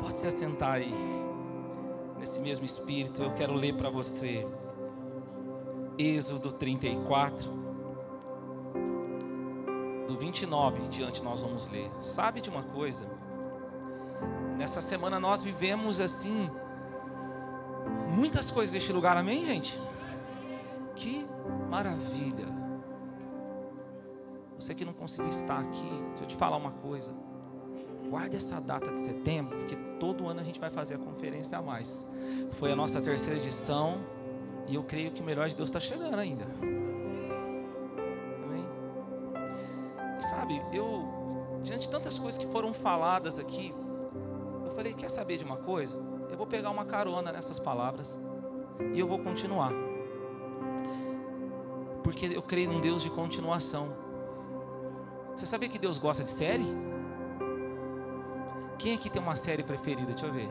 Pode se assentar aí. Nesse mesmo espírito, eu quero ler para você Êxodo 34, do 29 em diante nós vamos ler. Sabe de uma coisa? Nessa semana nós vivemos assim muitas coisas neste lugar, amém, gente? Que maravilha. Você que não conseguiu estar aqui, deixa eu te falar uma coisa. Guarda essa data de setembro, porque todo ano a gente vai fazer a conferência a mais. Foi a nossa terceira edição e eu creio que o melhor de Deus está chegando ainda. Amém? E sabe, diante de tantas coisas que foram faladas aqui, eu falei, quer saber de uma coisa? Eu vou pegar uma carona nessas palavras e eu vou continuar. Porque eu creio num Deus de continuação. Você sabia que Deus gosta de série? Quem aqui tem uma série preferida? Deixa eu ver.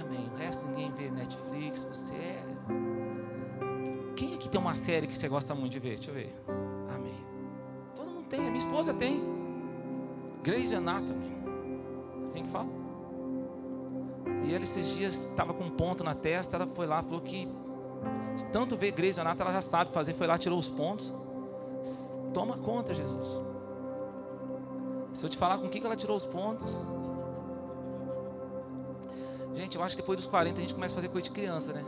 Amém. O resto ninguém vê Netflix, você é... Quem aqui tem uma série que você gosta muito de ver? Deixa eu ver. Amém. Todo mundo tem, a minha esposa tem. Grey's Anatomy. Assim que fala. E ela esses dias estava com um ponto na testa, ela foi lá, falou que de tanto ver Grey's Anatomy, ela já sabe fazer, foi lá, tirou os pontos. Toma conta, Jesus. Se eu te falar com o que ela tirou os pontos. Gente, eu acho que depois dos 40 a gente começa a fazer coisa de criança, né?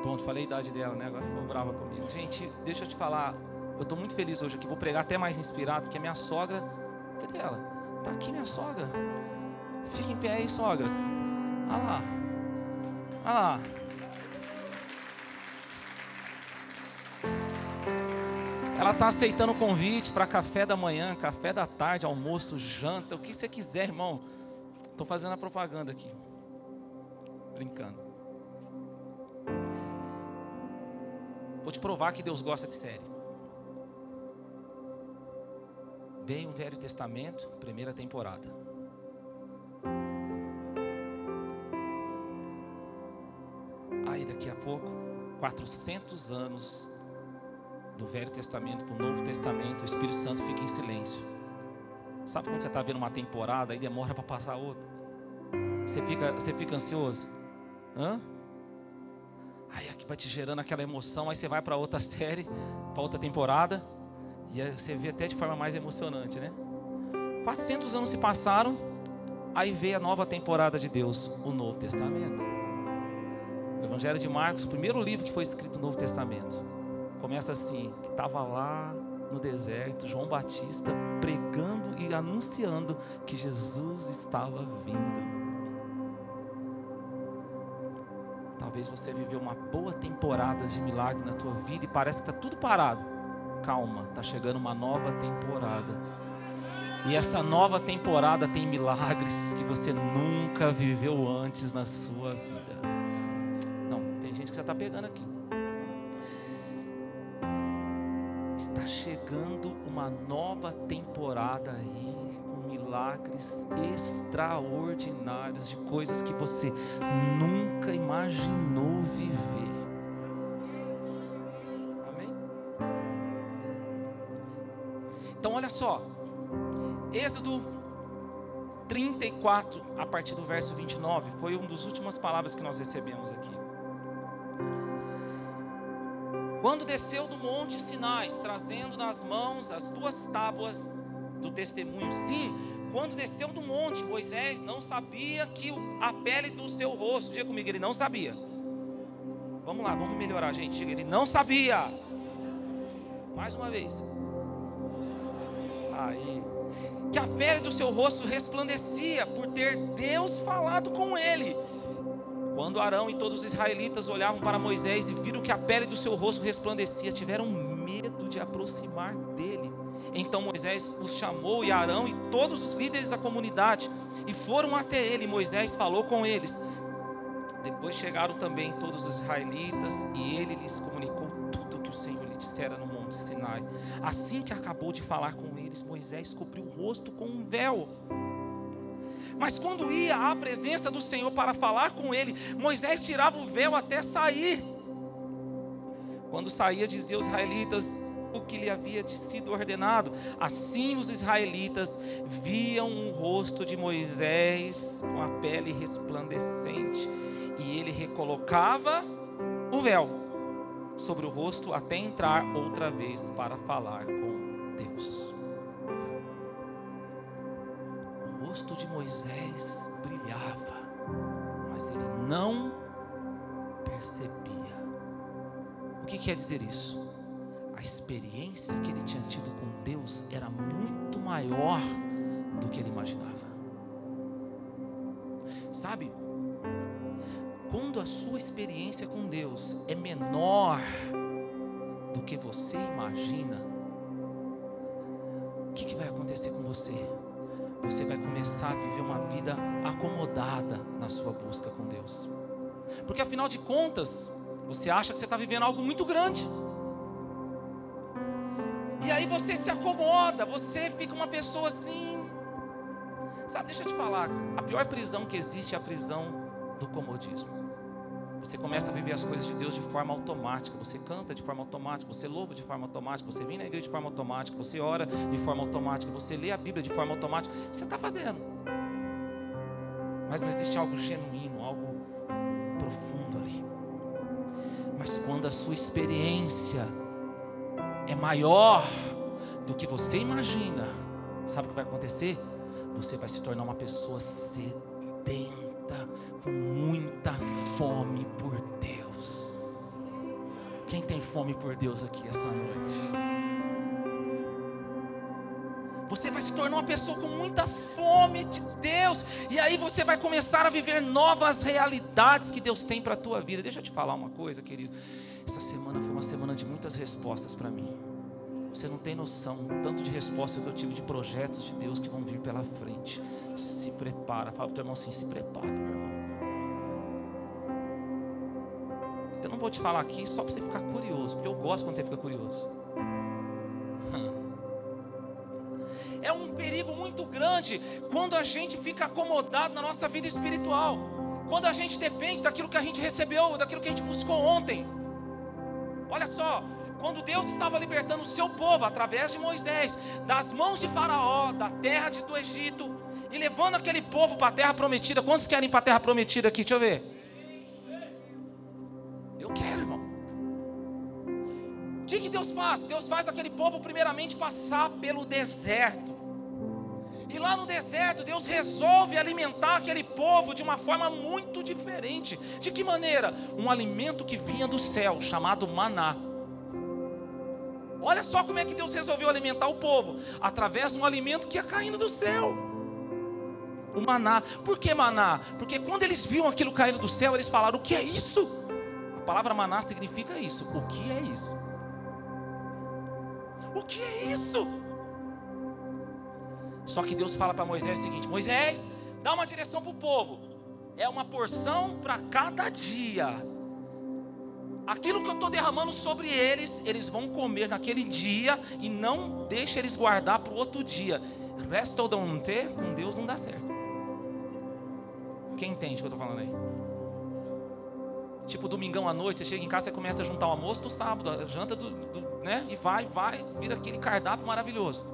Pronto, falei a idade dela, né? Agora ficou brava comigo. Gente, deixa eu te falar. Eu estou muito feliz hoje aqui. Vou pregar até mais inspirado, porque a minha sogra... Cadê ela? Tá aqui minha sogra. Fica em pé aí, sogra. Olha lá. Olha lá. Ela está aceitando o convite para café da manhã, café da tarde, almoço, janta, o que você quiser, irmão. Estou fazendo a propaganda aqui. Brincando. Vou te provar que Deus gosta de série. Veio o Velho Testamento, primeira temporada. Aí daqui a pouco, 400 anos... do Velho Testamento para o Novo Testamento, o Espírito Santo fica em silêncio. Sabe quando você está vendo uma temporada e demora para passar outra? Você fica ansioso? Hã? Aí aqui vai te gerando aquela emoção, aí você vai para outra série, para outra temporada, e aí você vê até de forma mais emocionante, né? 400 anos se passaram, aí veio a nova temporada de Deus, o Novo Testamento. O Evangelho de Marcos, o primeiro livro que foi escrito no Novo Testamento. Começa assim, que estava lá no deserto, João Batista pregando e anunciando que Jesus estava vindo. Talvez você viveu uma boa temporada de milagre na tua vida e parece que está tudo parado. Calma, está chegando uma nova temporada. E essa nova temporada tem milagres que você nunca viveu antes na sua vida. Não, tem gente que já está pegando aqui. Está chegando uma nova temporada aí, com milagres extraordinários, de coisas que você nunca imaginou viver. Amém? Então olha só, Êxodo 34, a partir do verso 29, foi uma das últimas palavras que nós recebemos aqui. Quando desceu do monte Sinai, trazendo nas mãos as duas tábuas do testemunho. Sim, quando desceu do monte, Moisés não sabia que a pele do seu rosto... Diga comigo, ele não sabia. Vamos lá, vamos melhorar, gente. Diga, ele não sabia. Mais uma vez. Aí. Que a pele do seu rosto resplandecia, por ter Deus falado com ele. Quando Arão e todos os israelitas olhavam para Moisés e viram que a pele do seu rosto resplandecia, tiveram medo de aproximar dele. Então Moisés os chamou, e Arão e todos os líderes da comunidade, e foram até ele, e Moisés falou com eles. Depois chegaram também todos os israelitas, e ele lhes comunicou tudo o que o Senhor lhe dissera no monte Sinai. Assim que acabou de falar com eles, Moisés cobriu o rosto com um véu. Mas quando ia à presença do Senhor para falar com ele, Moisés tirava o véu até sair. Quando saía, dizia os israelitas: o que lhe havia sido ordenado. Assim os israelitas viam o rosto de Moisés com a pele resplandecente, e ele recolocava o véu sobre o rosto até entrar outra vez para falar com Deus. O rosto de Moisés brilhava, mas ele não percebia. O que quer dizer isso? A experiência que ele tinha tido com Deus era muito maior do que ele imaginava. Sabe, quando a sua experiência com Deus é menor do que você imagina, o que vai acontecer com você? Você vai começar a viver uma vida acomodada na sua busca com Deus. Porque afinal de contas, você acha que você está vivendo algo muito grande. E aí você se acomoda, você fica uma pessoa assim. Sabe, deixa eu te falar, a pior prisão que existe é a prisão do comodismo. Você começa a viver as coisas de Deus de forma automática, você canta de forma automática, você louva de forma automática, você vem na igreja de forma automática, você ora de forma automática, você lê a Bíblia de forma automática, você está fazendo. Mas não existe algo genuíno, algo profundo ali. Mas quando a sua experiência é maior do que você imagina, sabe o que vai acontecer? Você vai se tornar uma pessoa sedenta, com muita fome por Deus. Quem tem fome por Deus aqui essa noite? Você vai se tornar uma pessoa com muita fome de Deus, e aí você vai começar a viver novas realidades que Deus tem para a tua vida. Deixa eu te falar uma coisa, querido. Essa semana foi uma semana de muitas respostas para mim. Você não tem noção o tanto de resposta que eu tive de projetos de Deus que vão vir pela frente. Se prepara, fala para o teu irmão assim: se prepara, meu irmão. Eu não vou te falar aqui só para você ficar curioso, porque eu gosto quando você fica curioso. É um perigo muito grande quando a gente fica acomodado na nossa vida espiritual, quando a gente depende daquilo que a gente recebeu, daquilo que a gente buscou ontem. Olha só, quando Deus estava libertando o seu povo, através de Moisés, das mãos de Faraó, da terra do Egito, e levando aquele povo para a terra prometida. Quantos querem ir para a terra prometida aqui? Deixa eu ver. Eu quero, irmão. O que Deus faz? Deus faz aquele povo primeiramente passar pelo deserto. E lá no deserto, Deus resolve alimentar aquele povo de uma forma muito diferente. De que maneira? Um alimento que vinha do céu, chamado maná. Olha só como é que Deus resolveu alimentar o povo, através de um alimento que ia caindo do céu. O maná. Por que maná? Porque quando eles viam aquilo caindo do céu, eles falaram: o que é isso? A palavra maná significa isso. O que é isso? O que é isso? Só que Deus fala para Moisés o seguinte: Moisés, dá uma direção para o povo. É uma porção para cada dia. Aquilo que eu estou derramando sobre eles, eles vão comer naquele dia, e não deixa eles guardar para o outro dia. Resto de um ter com Deus não dá certo. Quem entende o que eu estou falando aí? Tipo domingão à noite, você chega em casa, você começa a juntar o almoço do sábado, a janta né? E vai, vira aquele cardápio maravilhoso.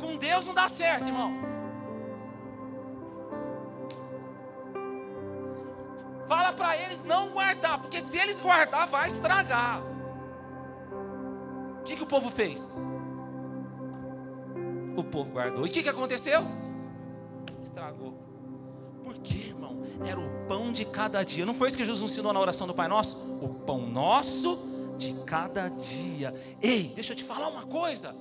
Com Deus não dá certo, irmão. Fala para eles não guardar, porque se eles guardar, vai estragar. O que o povo fez? O povo guardou. E o que aconteceu? Estragou. Por quê, irmão? Era o pão de cada dia. Não foi isso que Jesus ensinou na oração do Pai Nosso? O pão nosso de cada dia. Ei, deixa eu te falar uma coisa.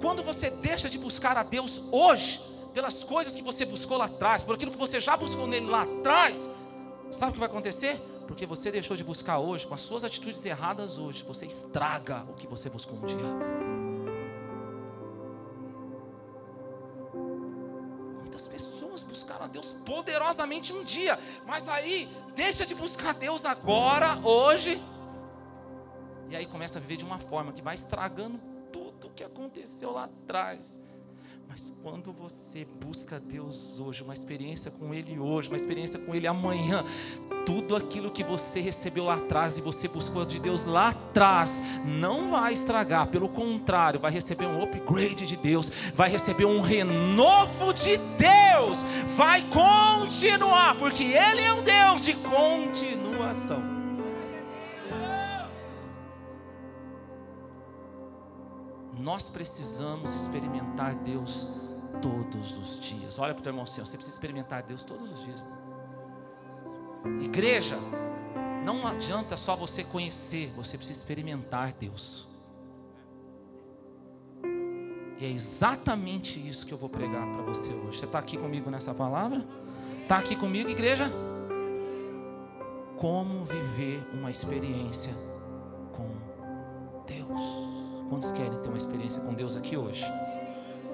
Quando você deixa de buscar a Deus hoje, pelas coisas que você buscou lá atrás, por aquilo que você já buscou nele lá atrás, sabe o que vai acontecer? Porque você deixou de buscar hoje, com as suas atitudes erradas hoje, você estraga o que você buscou um dia. Muitas pessoas buscaram a Deus poderosamente um dia, mas aí deixa de buscar a Deus agora, hoje, e aí começa a viver de uma forma que vai estragando tudo o que aconteceu lá atrás. Mas quando você busca Deus hoje, uma experiência com Ele hoje, uma experiência com Ele amanhã, tudo aquilo que você recebeu lá atrás e você buscou de Deus lá atrás, não vai estragar, pelo contrário, vai receber um upgrade de Deus, vai receber um renovo de Deus, vai continuar, porque Ele é um Deus de continuação. Nós precisamos experimentar Deus todos os dias. Olha para o teu irmão, você precisa experimentar Deus todos os dias. Igreja, não adianta só você conhecer, você precisa experimentar Deus. E é exatamente isso que eu vou pregar para você hoje. Você está aqui comigo nessa palavra? Está aqui comigo, igreja? Como viver uma experiência com Deus. Quantos querem ter uma experiência com Deus aqui hoje?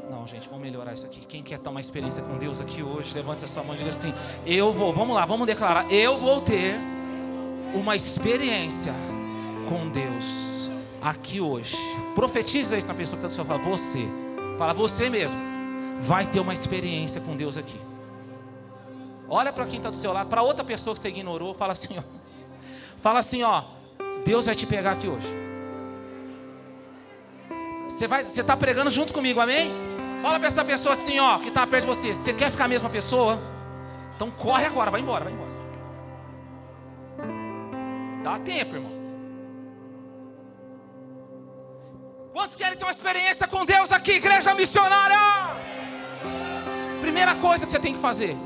Não, gente, vamos melhorar isso aqui. Quem quer ter uma experiência com Deus aqui hoje, levante a sua mão e diga assim: eu vou, vamos lá, vamos declarar, eu vou ter uma experiência com Deus aqui hoje. Profetiza isso na pessoa que está do seu lado, fala você mesmo, vai ter uma experiência com Deus aqui. Olha para quem está do seu lado, para outra pessoa que você ignorou, fala assim ó, Deus vai te pegar aqui hoje. Você está pregando junto comigo, amém? Fala para essa pessoa assim, ó, que está perto de você. Você quer ficar a mesma pessoa? Então corre agora, vai embora. Dá tempo, irmão. Quantos querem ter uma experiência com Deus aqui, igreja missionária? Primeira coisa que você tem que fazer,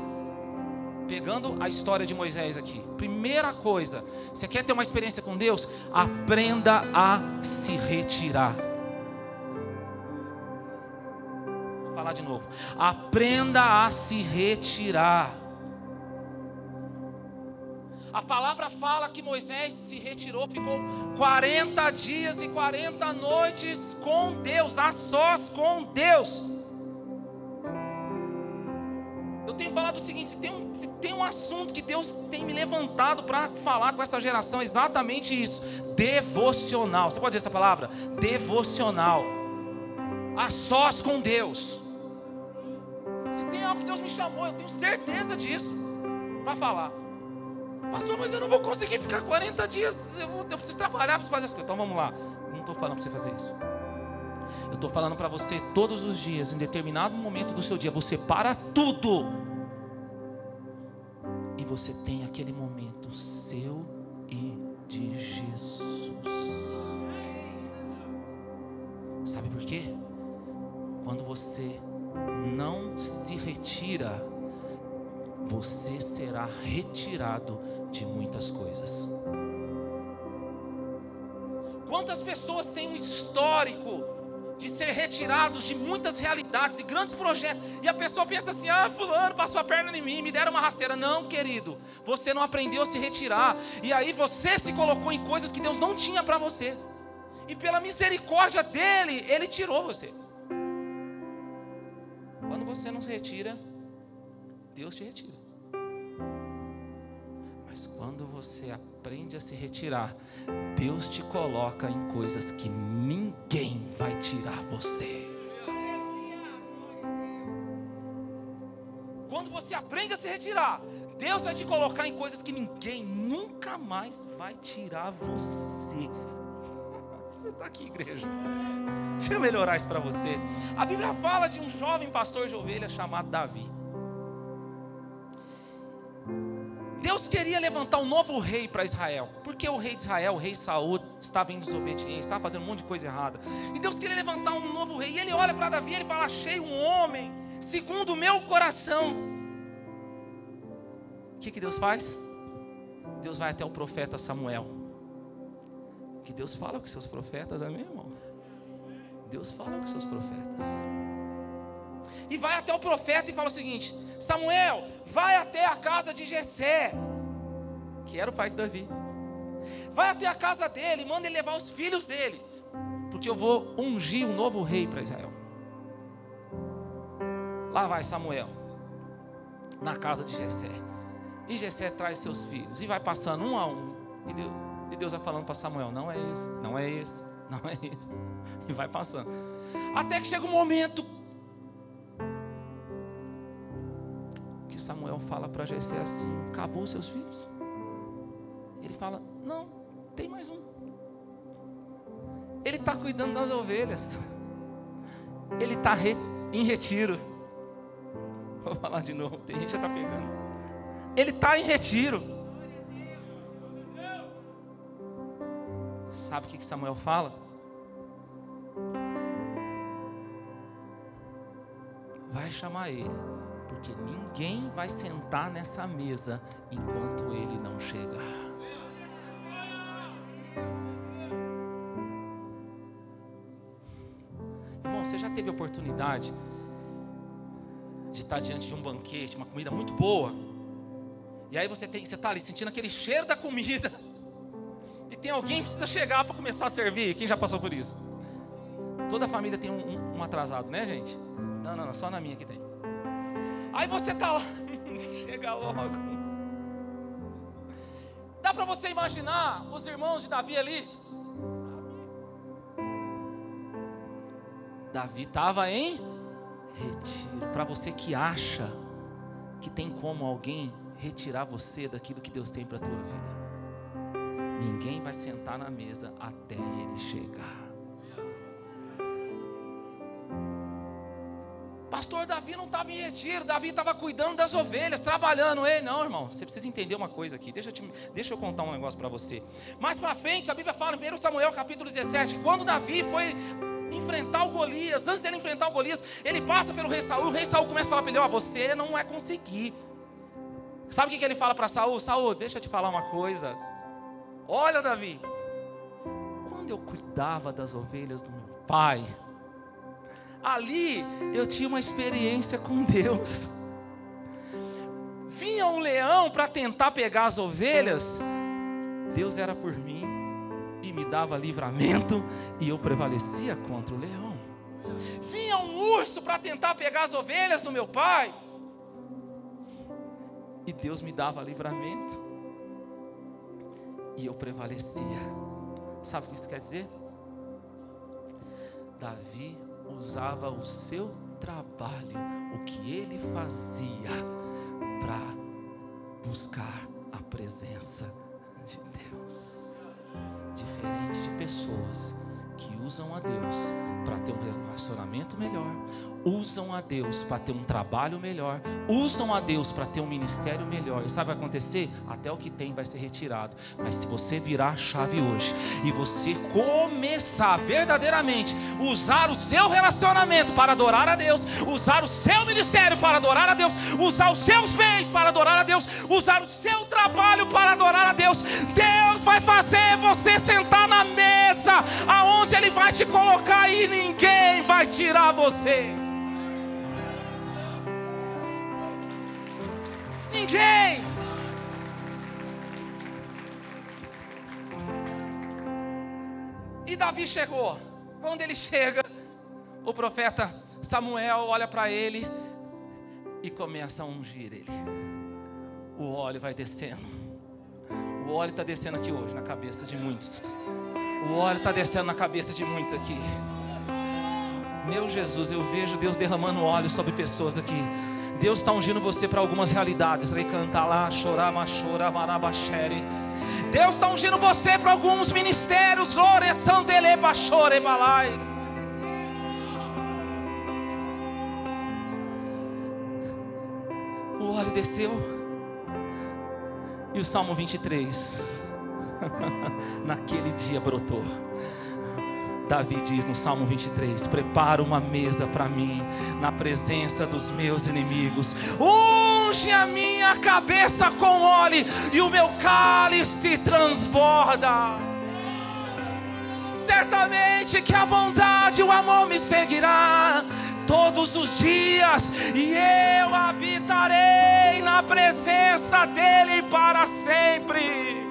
pegando a história de Moisés aqui. Primeira coisa, você quer ter uma experiência com Deus? Aprenda a se retirar. Falar de novo, aprenda a se retirar. A palavra fala que Moisés se retirou, ficou 40 dias e 40 noites com Deus, a sós com Deus. Eu tenho falado o seguinte, se tem um assunto que Deus tem me levantado para falar com essa geração, é exatamente isso: devocional. Você pode dizer essa palavra? Devocional. A sós com Deus. Se tem algo que Deus me chamou, eu tenho certeza disso, para falar. Pastor, mas eu não vou conseguir ficar 40 dias, eu preciso trabalhar, preciso fazer as coisas. Então vamos lá, não estou falando para você fazer isso. Eu estou falando para você todos os dias, em determinado momento do seu dia, você para tudo. E você tem aquele momento seu e de Jesus. Sabe por quê? Quando você não se retira, você será retirado de muitas coisas. Quantas pessoas têm um histórico de ser retirados de muitas realidades, de grandes projetos, e a pessoa pensa assim: ah, fulano passou a perna em mim, me deram uma rasteira. Não, querido, você não aprendeu a se retirar, e aí você se colocou em coisas que Deus não tinha para você, e pela misericórdia dele, ele tirou você. Quando você não se retira, Deus te retira. Mas quando você aprende a se retirar, Deus te coloca em coisas que ninguém vai tirar você. Quando você aprende a se retirar, Deus vai te colocar em coisas que ninguém nunca mais vai tirar você. Você está aqui, igreja. Deixa eu melhorar isso para você. A Bíblia fala de um jovem pastor de ovelhas chamado Davi. Deus queria levantar um novo rei para Israel, porque o rei de Israel, o rei Saul, estava em desobediência, estava fazendo um monte de coisa errada. E Deus queria levantar um novo rei. E ele olha para Davi e ele fala: achei um homem segundo o meu coração. O que Deus faz? Deus vai até o profeta Samuel. Que Deus fala com seus profetas, amém, irmão? Deus fala com seus profetas. E vai até o profeta e fala o seguinte: Samuel, vai até a casa de Jessé, que era o pai de Davi. Vai até a casa dele, manda ele levar os filhos dele, porque eu vou ungir um novo rei para Israel. Lá vai Samuel, na casa de Jessé. E Jessé traz seus filhos, e vai passando um a um. E Deus vai falando para Samuel: não é esse. E vai passando. Até que chega um momento Samuel fala para Jessé assim: acabou os seus filhos? Ele fala: não, tem mais um. Ele está cuidando das ovelhas. Ele está em retiro. Vou falar de novo, tem gente que já está pegando. Ele está em retiro. Sabe o que Samuel fala? Vai chamar ele, porque ninguém vai sentar nessa mesa enquanto ele não chegar. Irmão, você já teve a oportunidade de estar diante de um banquete, uma comida muito boa, e aí você está ali sentindo aquele cheiro da comida, e tem alguém que precisa chegar para começar a servir? Quem já passou por isso? Toda a família tem um atrasado, né, gente? Não, só na minha que tem. Aí você tá lá, chega logo. Dá para você imaginar os irmãos de Davi ali? Davi estava em retiro. Para você que acha que tem como alguém retirar você daquilo que Deus tem para a tua vida, ninguém vai sentar na mesa até ele chegar. Pastor, Davi não estava em retiro, Davi estava cuidando das ovelhas, trabalhando. Ei, não, irmão, você precisa entender uma coisa aqui. Deixa eu contar um negócio para você. Mais para frente, a Bíblia fala em 1 Samuel capítulo 17, quando Davi foi enfrentar o Golias, antes dele enfrentar o Golias, ele passa pelo rei Saul. O rei Saul começa a falar para ele: ó, você não vai conseguir. Sabe o que ele fala para Saul? Saul, deixa eu te falar uma coisa. Olha, Davi, quando eu cuidava das ovelhas do meu pai, ali eu tinha uma experiência com Deus. Vinha um leão para tentar pegar as ovelhas, Deus era por mim e me dava livramento, e eu prevalecia contra o leão. Vinha um urso para tentar pegar as ovelhas do meu pai, e Deus me dava livramento, e eu prevalecia. Sabe o que isso quer dizer? Davi usava o seu trabalho, o que ele fazia, para buscar a presença de Deus. Diferente de pessoas que usam a Deus para ter um relacionamento melhor, usam a Deus para ter um trabalho melhor, usam a Deus para ter um ministério melhor. E sabe o que vai acontecer? Até o que tem vai ser retirado. Mas se você virar a chave hoje e você começar verdadeiramente usar o seu relacionamento para adorar a Deus, usar o seu ministério para adorar a Deus, usar os seus bens para adorar a Deus, usar o seu trabalho para adorar a Deus, Deus vai fazer você sentar na mesa aonde Ele vai te colocar, e ninguém vai tirar você. Ninguém. E Davi chegou. Quando ele chega, o profeta Samuel olha para ele e começa a ungir ele. O óleo vai descendo. O óleo está descendo aqui hoje na cabeça de muitos. O óleo está descendo na cabeça de muitos aqui. Meu Jesus, eu vejo Deus derramando óleo sobre pessoas aqui. Deus está ungindo você para algumas realidades. Deus está ungindo você para alguns ministérios. O óleo desceu. E o Salmo 23 naquele dia brotou. Davi diz no Salmo 23: prepara uma mesa para mim na presença dos meus inimigos, unge a minha cabeça com óleo e o meu cálice transborda. Certamente que a bondade e o amor me seguirá todos os dias, e eu habitarei na presença dele para sempre.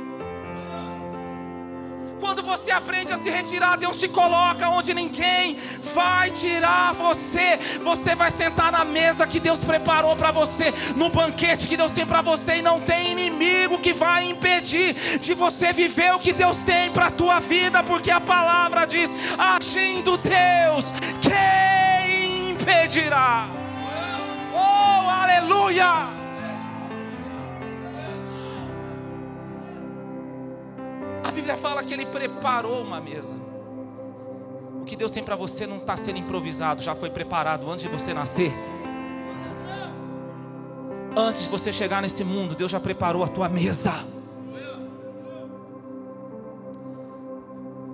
Quando você aprende a se retirar, Deus te coloca onde ninguém vai tirar você. Você vai sentar na mesa que Deus preparou para você, no banquete que Deus tem para você, e não tem inimigo que vai impedir de você viver o que Deus tem para a tua vida, porque a palavra diz: agindo Deus, quem impedirá? Oh, aleluia! Bíblia fala que ele preparou uma mesa. O que Deus tem para você não está sendo improvisado, já foi preparado antes de você nascer. Antes de você chegar nesse mundo, Deus já preparou a tua mesa.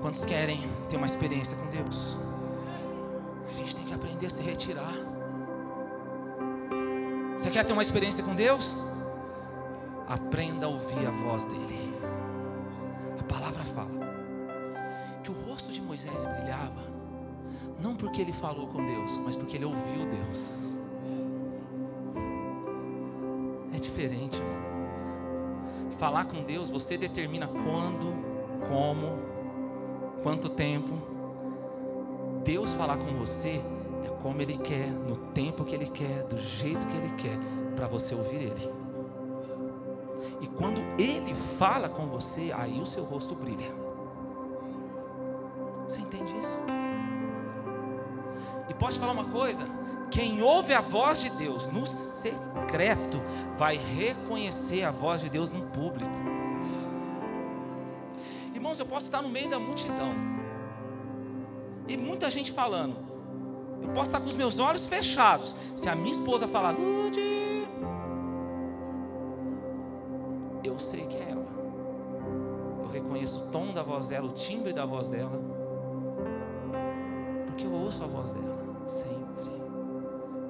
Quantos querem ter uma experiência com Deus? A gente tem que aprender a se retirar. Você quer ter uma experiência com Deus? Aprenda a ouvir a voz dele. A palavra fala que o rosto de Moisés brilhava, não porque ele falou com Deus, mas porque ele ouviu Deus. É diferente, irmão. Falar com Deus, você determina quando, como, quanto tempo. Deus falar com você é como Ele quer, no tempo que Ele quer, do jeito que Ele quer, para você ouvir Ele. E quando Ele fala com você, aí o seu rosto brilha. Você entende isso? E posso falar uma coisa? Quem ouve a voz de Deus no secreto vai reconhecer a voz de Deus no público. Irmãos, eu posso estar no meio da multidão e muita gente falando. Eu posso estar com os meus olhos fechados. Se a minha esposa falar, Lude, eu sei que é ela. Eu reconheço o tom da voz dela, o timbre da voz dela, porque eu ouço a voz dela sempre.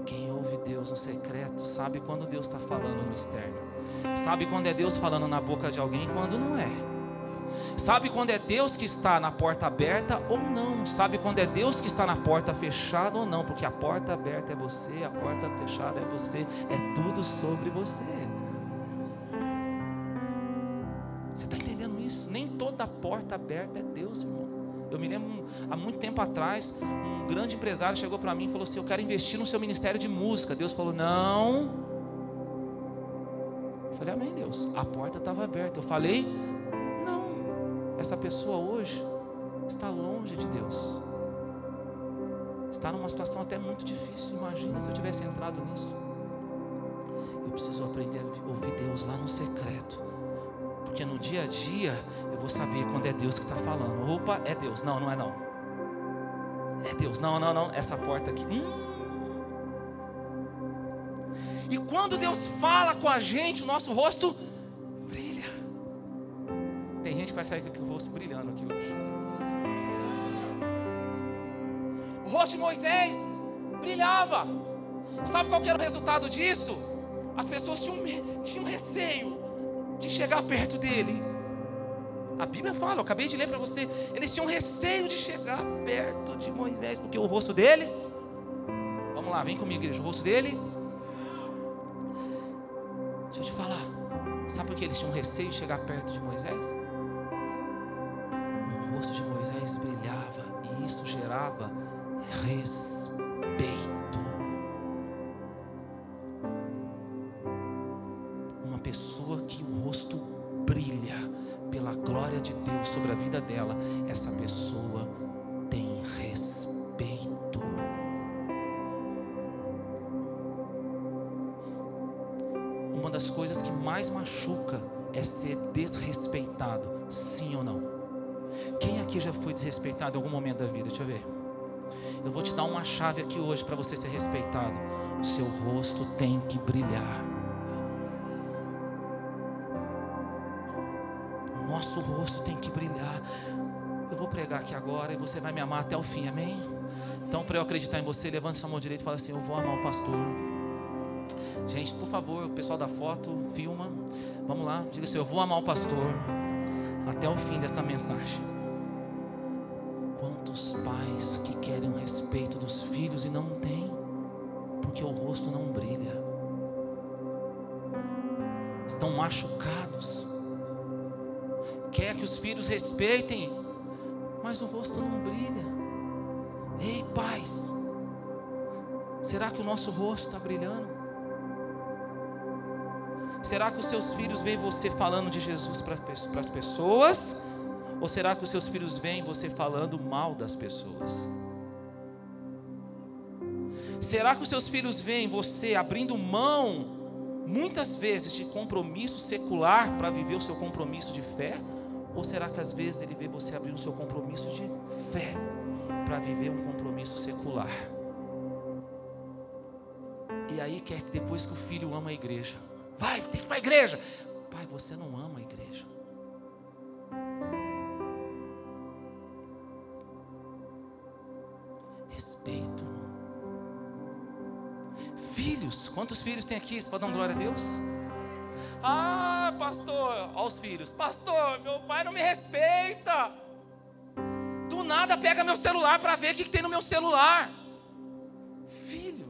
Quem ouve Deus no secreto sabe quando Deus está falando no externo. Sabe quando é Deus falando na boca de alguém e quando não é. Sabe quando é Deus que está na porta aberta ou não. Sabe quando é Deus que está na porta fechada ou não. Porque a porta aberta é você, a porta fechada é você. É tudo sobre você. Você está entendendo isso? Nem toda porta aberta é Deus, irmão. Eu me lembro, há muito tempo atrás, um grande empresário chegou para mim e falou assim: eu quero investir no seu ministério de música. Deus falou, não. Eu falei, amém, Deus. A porta estava aberta. Eu falei, essa pessoa hoje está longe de Deus, está numa situação até muito difícil. Imagina se eu tivesse entrado nisso. Eu preciso aprender a ouvir Deus lá no secreto, porque no dia a dia eu vou saber quando é Deus que está falando. Opa, é Deus, não, não é não. É Deus, não, não, não, essa porta aqui. E quando Deus fala com a gente, o nosso rosto... Tem gente que vai sair com o rosto brilhando aqui hoje. O rosto de Moisés brilhava. Sabe qual que era o resultado disso? As pessoas tinham receio de chegar perto dele. A Bíblia fala, eu acabei de ler para você. Eles tinham receio de chegar perto de Moisés, porque o rosto dele... Vamos lá, vem comigo, igreja. O rosto dele... Deixa eu te falar. Sabe por que eles tinham receio de chegar perto de Moisés? O rosto de Moisés brilhava e isso gerava respeito. Uma pessoa que o rosto brilha pela glória de Deus sobre a vida dela, essa pessoa tem respeito. Uma das coisas que mais machuca é ser desrespeitado, sim ou não? Quem aqui já foi desrespeitado em algum momento da vida? Deixa eu ver. Eu vou te dar uma chave aqui hoje para você ser respeitado. O seu rosto tem que brilhar. O nosso rosto tem que brilhar. Eu vou pregar aqui agora e você vai me amar até o fim, amém? Então, para eu acreditar em você, levante sua mão direita e fala assim: eu vou amar o pastor. Gente, por favor, o pessoal da foto, filma. Vamos lá, diga assim: eu vou amar o pastor até o fim dessa mensagem. Quantos pais que querem o respeito dos filhos e não têm, porque o rosto não brilha, estão machucados. Quer que os filhos respeitem, mas o rosto não brilha. Ei, pais, será que o nosso rosto está brilhando? Será que os seus filhos veem você falando de Jesus para as pessoas? Ou será que os seus filhos veem você falando mal das pessoas? Será que os seus filhos veem você abrindo mão, muitas vezes, de compromisso secular para viver o seu compromisso de fé? Ou será que às vezes ele vê você abrindo seu compromisso de fé para viver um compromisso secular? E aí quer que depois que o filho ama a igreja, vai, tem que ir para a igreja. Pai, você não ama a igreja. Respeito. Filhos, quantos filhos tem aqui? Você pode dar uma glória a Deus? Ah, pastor, olha os filhos. Pastor, meu pai não me respeita. Do nada pega meu celular para ver o que tem no meu celular. Filho,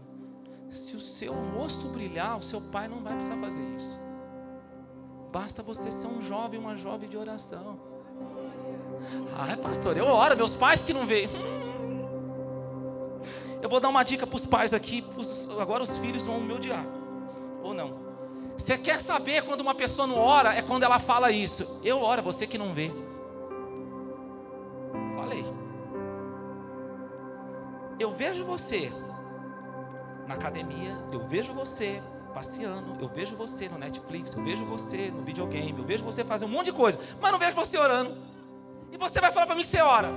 se o seu rosto brilhar, o seu pai não vai precisar fazer isso. Basta você ser um jovem, uma jovem de oração. Ah, pastor, eu oro, meus pais que não veem. Eu vou dar uma dica para os pais aqui, agora os filhos vão me odiar. Ou não. Você quer saber quando uma pessoa não ora? É quando ela fala isso. Eu oro, você que não vê. Falei. Eu vejo você na academia, eu vejo você passeando, eu vejo você no Netflix, eu vejo você no videogame, eu vejo você fazer um monte de coisa, mas não vejo você orando. E você vai falar para mim que você ora.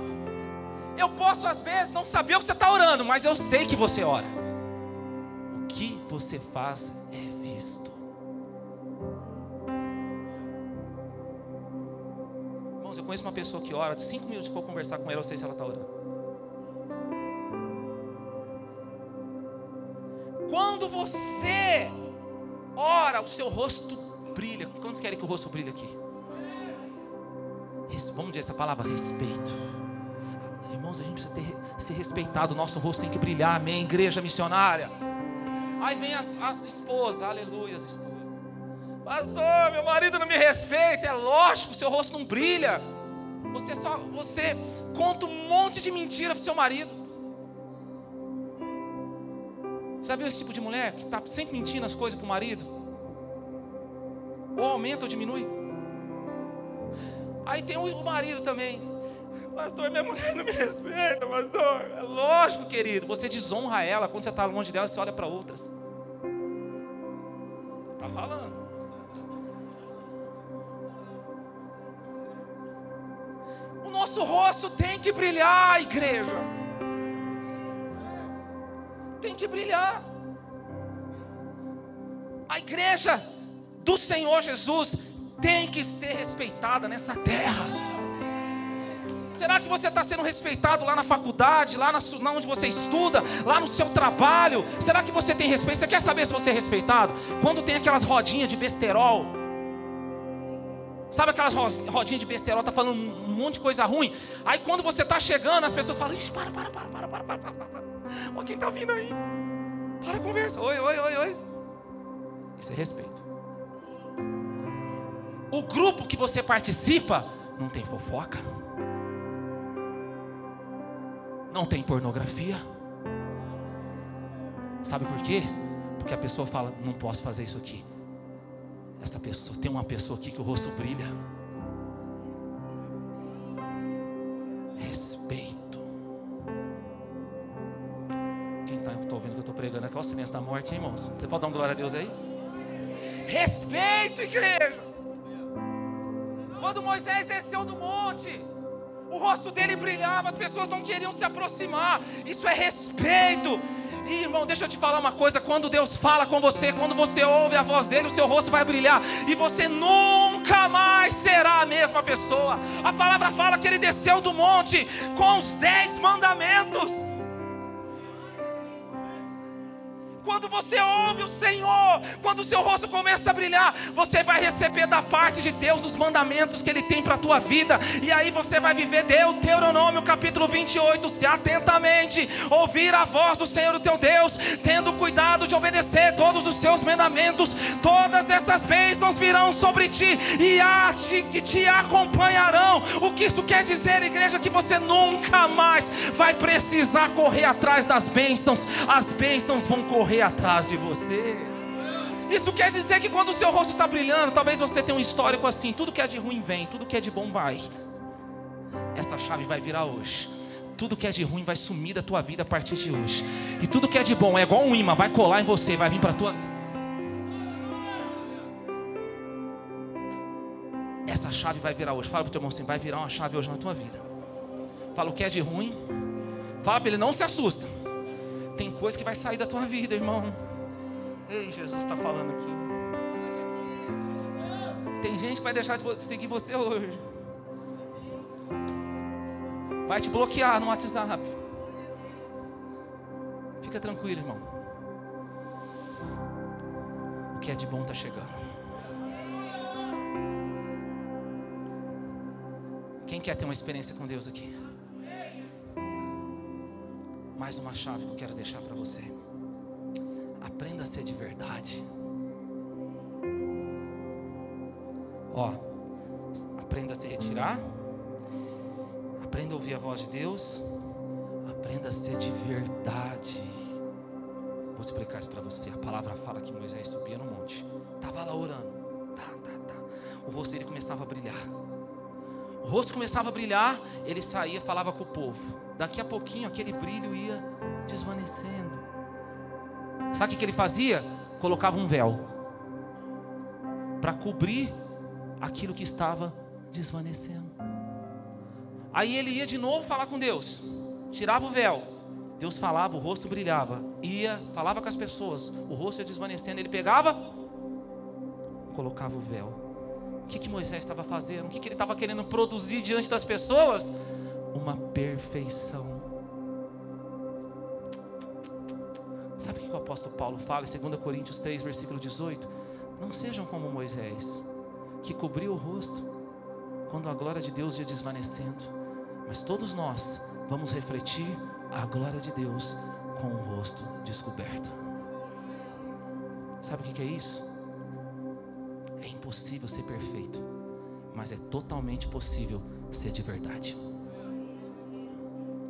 Eu posso às vezes não saber o que você está orando, mas eu sei que você ora. O que você faz é visto. Eu conheço uma pessoa que ora, de 5 minutos que eu conversar com ela, eu sei se ela está orando. Quando você ora, o seu rosto brilha. Quantos querem que o rosto brilhe aqui? Responde essa palavra, respeito. Irmãos, a gente precisa ser respeitado. O nosso rosto tem que brilhar, amém? Igreja missionária. Aí vem as esposas, aleluia, as esposas. Pastor, meu marido não me respeita. É lógico, seu rosto não brilha. Você conta um monte de mentira pro seu marido. Você já viu esse tipo de mulher que está sempre mentindo as coisas pro marido? Ou aumenta ou diminui? Aí tem o marido também. Pastor, minha mulher não me respeita, pastor. É lógico, querido. Você desonra ela. Quando você está longe dela, você olha para outras. Tá falando. Nosso rosto tem que brilhar, igreja. Tem que brilhar. A igreja do Senhor Jesus tem que ser respeitada nessa terra. Será que você está sendo respeitado lá na faculdade, lá onde você estuda, lá no seu trabalho? Será que você tem respeito? Você quer saber se você é respeitado? Quando tem aquelas rodinhas de besterol. Sabe aquelas rodinhas de besterol, tá falando um monte de coisa ruim. Aí quando você tá chegando, as pessoas falam: ixi, para. Ó, quem tá vindo aí? Para a conversa. Oi. Isso é respeito. O grupo que você participa não tem fofoca. Não tem pornografia. Sabe por quê? Porque a pessoa fala: não posso fazer isso aqui. Essa pessoa, tem uma pessoa aqui que o rosto brilha. Respeito. Quem está ouvindo que eu estou pregando aqui, olha o silêncio da morte, hein, irmãos? Você pode dar uma glória a Deus aí? Respeito, igreja. Quando Moisés desceu do monte, o rosto dele brilhava, as pessoas não queriam se aproximar. Isso é respeito. E, irmão, deixa eu te falar uma coisa. Quando Deus fala com você, quando você ouve a voz dele, o seu rosto vai brilhar. E você nunca mais será a mesma pessoa. A palavra fala que ele desceu do monte com os 10 mandamentos. Quando você ouve o Senhor, quando o seu rosto começa a brilhar, você vai receber da parte de Deus os mandamentos que Ele tem para a tua vida. E aí você vai viver Deuteronômio capítulo 28. Se atentamente ouvir a voz do Senhor, o teu Deus, tendo cuidado de obedecer todos os seus mandamentos, todas essas bênçãos virão sobre ti e te acompanharão. O que isso quer dizer, igreja? Que você nunca mais vai precisar correr atrás das bênçãos. As bênçãos vão correr atrás de você. Isso quer dizer que quando o seu rosto está brilhando, talvez você tenha um histórico assim: tudo que é de ruim vem, tudo que é de bom vai. Essa chave vai virar hoje. Tudo que é de ruim vai sumir da tua vida a partir de hoje. E tudo que é de bom é igual um imã, vai colar em você, vai vir para tua. Essa chave vai virar hoje. Fala pro teu irmão assim, vai virar uma chave hoje na tua vida. Fala o que é de ruim. Fala pra ele, não se assusta. Tem coisa que vai sair da tua vida, irmão. Ei, Jesus está falando aqui. Tem gente que vai deixar de seguir você hoje. Vai te bloquear no WhatsApp. Fica tranquilo, irmão. O que é de bom está chegando. Quem quer ter uma experiência com Deus aqui? Mais uma chave que eu quero deixar para você. Aprenda a ser de verdade. Ó, aprenda a se retirar. Aprenda a ouvir a voz de Deus. Aprenda a ser de verdade. Vou explicar isso para você. A palavra fala que Moisés subia no monte. Estava lá orando. O rosto dele começava a brilhar. O rosto começava a brilhar, ele saía e falava com o povo. Daqui a pouquinho aquele brilho ia desvanecendo. Sabe o que ele fazia? Colocava um véu para cobrir aquilo que estava desvanecendo. Aí ele ia de novo falar com Deus. Tirava o véu. Deus falava, o rosto brilhava. Ia, falava com as pessoas. O rosto ia desvanecendo. Ele pegava, colocava o véu. O que Moisés estava fazendo? O que ele estava querendo produzir diante das pessoas? Uma perfeição. Sabe o que o apóstolo Paulo fala em 2 Coríntios 3, versículo 18? Não sejam como Moisés, que cobriu o rosto quando a glória de Deus ia desvanecendo. Mas todos nós vamos refletir a glória de Deus com o rosto descoberto. Sabe o que é isso? É impossível ser perfeito, mas é totalmente possível ser de verdade.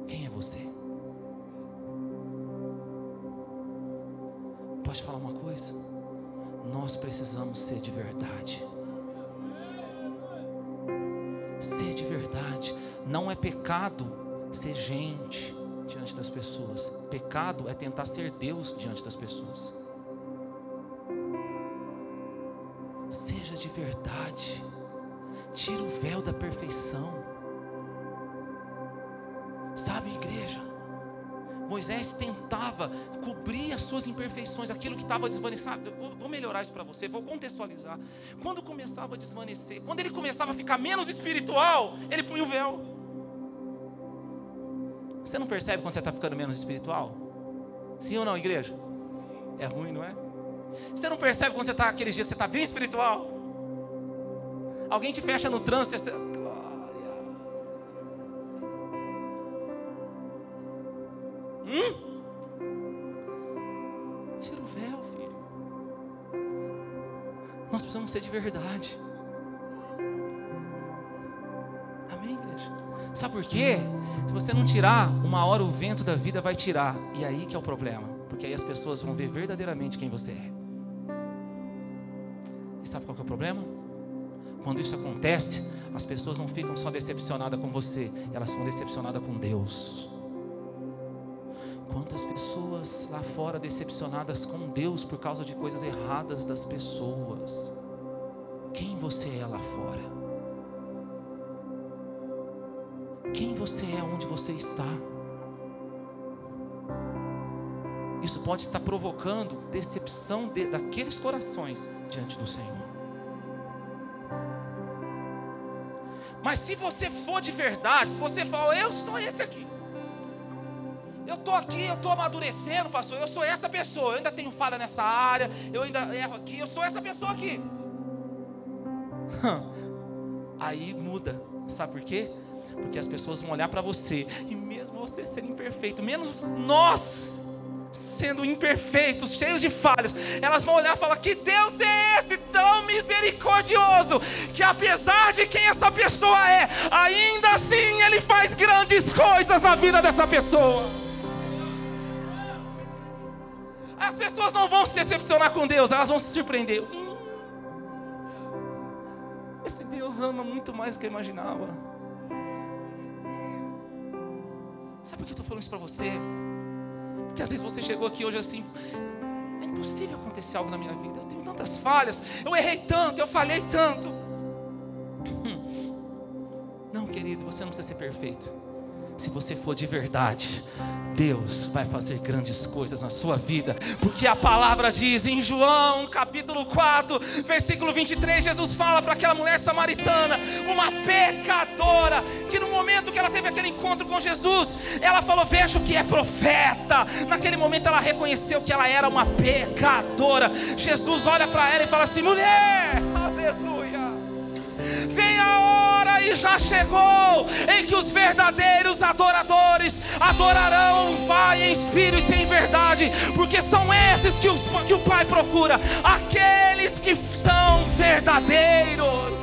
Quem é você? Posso te falar uma coisa? Nós precisamos ser de verdade. Ser de verdade. Não é pecado ser gente diante das pessoas. Pecado é tentar ser Deus diante das pessoas. Seja de verdade. Tira o véu da perfeição. Sabe, igreja, Moisés tentava cobrir as suas imperfeições, aquilo que estava desvanecendo. Vou melhorar isso para você, vou contextualizar. Quando começava a desvanecer, quando ele começava a ficar menos espiritual, ele punha o véu. Você não percebe quando você está ficando menos espiritual? Sim ou não, igreja? É ruim, não é? Você não percebe quando você está aqueles dias que você está bem espiritual? Alguém te fecha no trânsito e você... Tira o véu, filho. Nós precisamos ser de verdade. Amém, igreja? Sabe por quê? Se você não tirar, uma hora o vento da vida vai tirar. E aí que é o problema. Porque aí as pessoas vão ver verdadeiramente quem você é. E sabe qual que é o problema? Quando isso acontece, as pessoas não ficam só decepcionadas com você, elas ficam decepcionadas com Deus. Quantas pessoas lá fora decepcionadas com Deus por causa de coisas erradas das pessoas. Quem você é lá fora? Quem você é onde você está? Isso pode estar provocando decepção daqueles corações diante do Senhor. Mas se você for de verdade, se você for, eu sou esse aqui. Eu estou aqui, eu estou amadurecendo, pastor. Eu sou essa pessoa, eu ainda tenho falha nessa área. Eu ainda erro aqui, eu sou essa pessoa aqui. Aí muda. Sabe por quê? Porque as pessoas vão olhar para você. E mesmo você sendo imperfeito, menos nós sendo imperfeitos, cheios de falhas, elas vão olhar e falar: que Deus é esse tão misericordioso, que apesar de quem essa pessoa é, ainda assim Ele faz grandes coisas na vida dessa pessoa. As pessoas não vão se decepcionar com Deus, elas vão se surpreender. Esse Deus ama muito mais do que eu imaginava. Sabe por que eu estou falando isso para você? Porque às vezes você chegou aqui hoje assim: é impossível acontecer algo na minha vida, eu tenho tantas falhas, eu errei tanto, eu falhei tanto. querido, você não precisa ser perfeito. Se você for de verdade, Deus vai fazer grandes coisas na sua vida, porque a palavra diz em João capítulo 4, versículo 23, Jesus fala para aquela mulher samaritana, uma pecadora, que no momento que ela teve aquele encontro com Jesus, ela falou, vejo que é profeta. Naquele momento ela reconheceu que ela era uma pecadora. Jesus olha para ela e fala assim, mulher, aleluia, vem a hora e já chegou em que os verdadeiros adoradores adorarão o Pai em espírito e em verdade, porque são esses que o Pai procura, aqueles que são verdadeiros.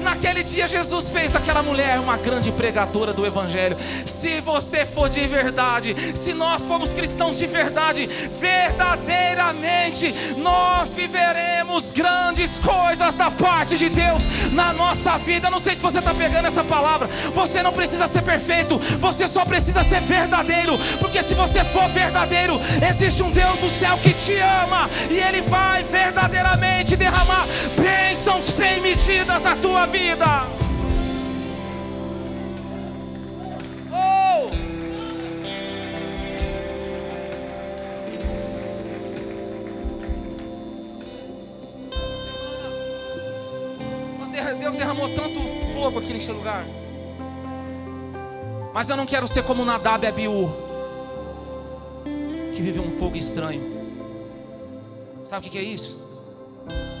Naquele dia Jesus fez daquela mulher uma grande pregadora do Evangelho. Se você for de verdade, se nós formos cristãos de verdade, verdadeiramente nós viveremos grandes coisas da parte de Deus na nossa vida. Não sei se você está pegando essa palavra. Você não precisa ser perfeito, você só precisa ser verdadeiro, porque se você for verdadeiro, existe um Deus do céu que te ama e Ele vai verdadeiramente derramar bênçãos sem medidas na tua vida. Oh! Deus derramou tanto fogo aqui neste lugar, mas eu não quero ser como Nadab e Abiú, que viveu um fogo estranho. Sabe o que é isso?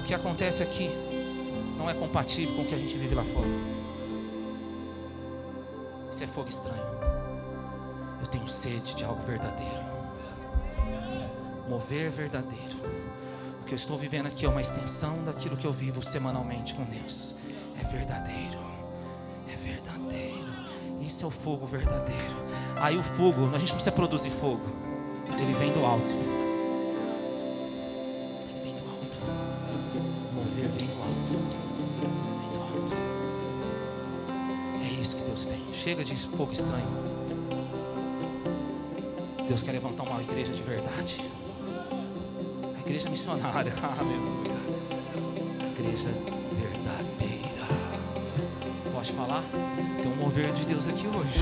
O que acontece aqui não é compatível com o que a gente vive lá fora. Isso é fogo estranho. Eu tenho sede de algo verdadeiro, mover verdadeiro. O que eu estou vivendo aqui é uma extensão daquilo que eu vivo semanalmente com Deus. É verdadeiro, é verdadeiro. Isso é o fogo verdadeiro. Aí o fogo, a gente não precisa produzir fogo, ele vem do alto. Ele vem do alto. Mover vem do alto. Chega de fogo estranho. Deus quer levantar uma igreja de verdade, a igreja missionária, aleluia, a igreja verdadeira. Posso falar? Tem um mover de Deus aqui hoje.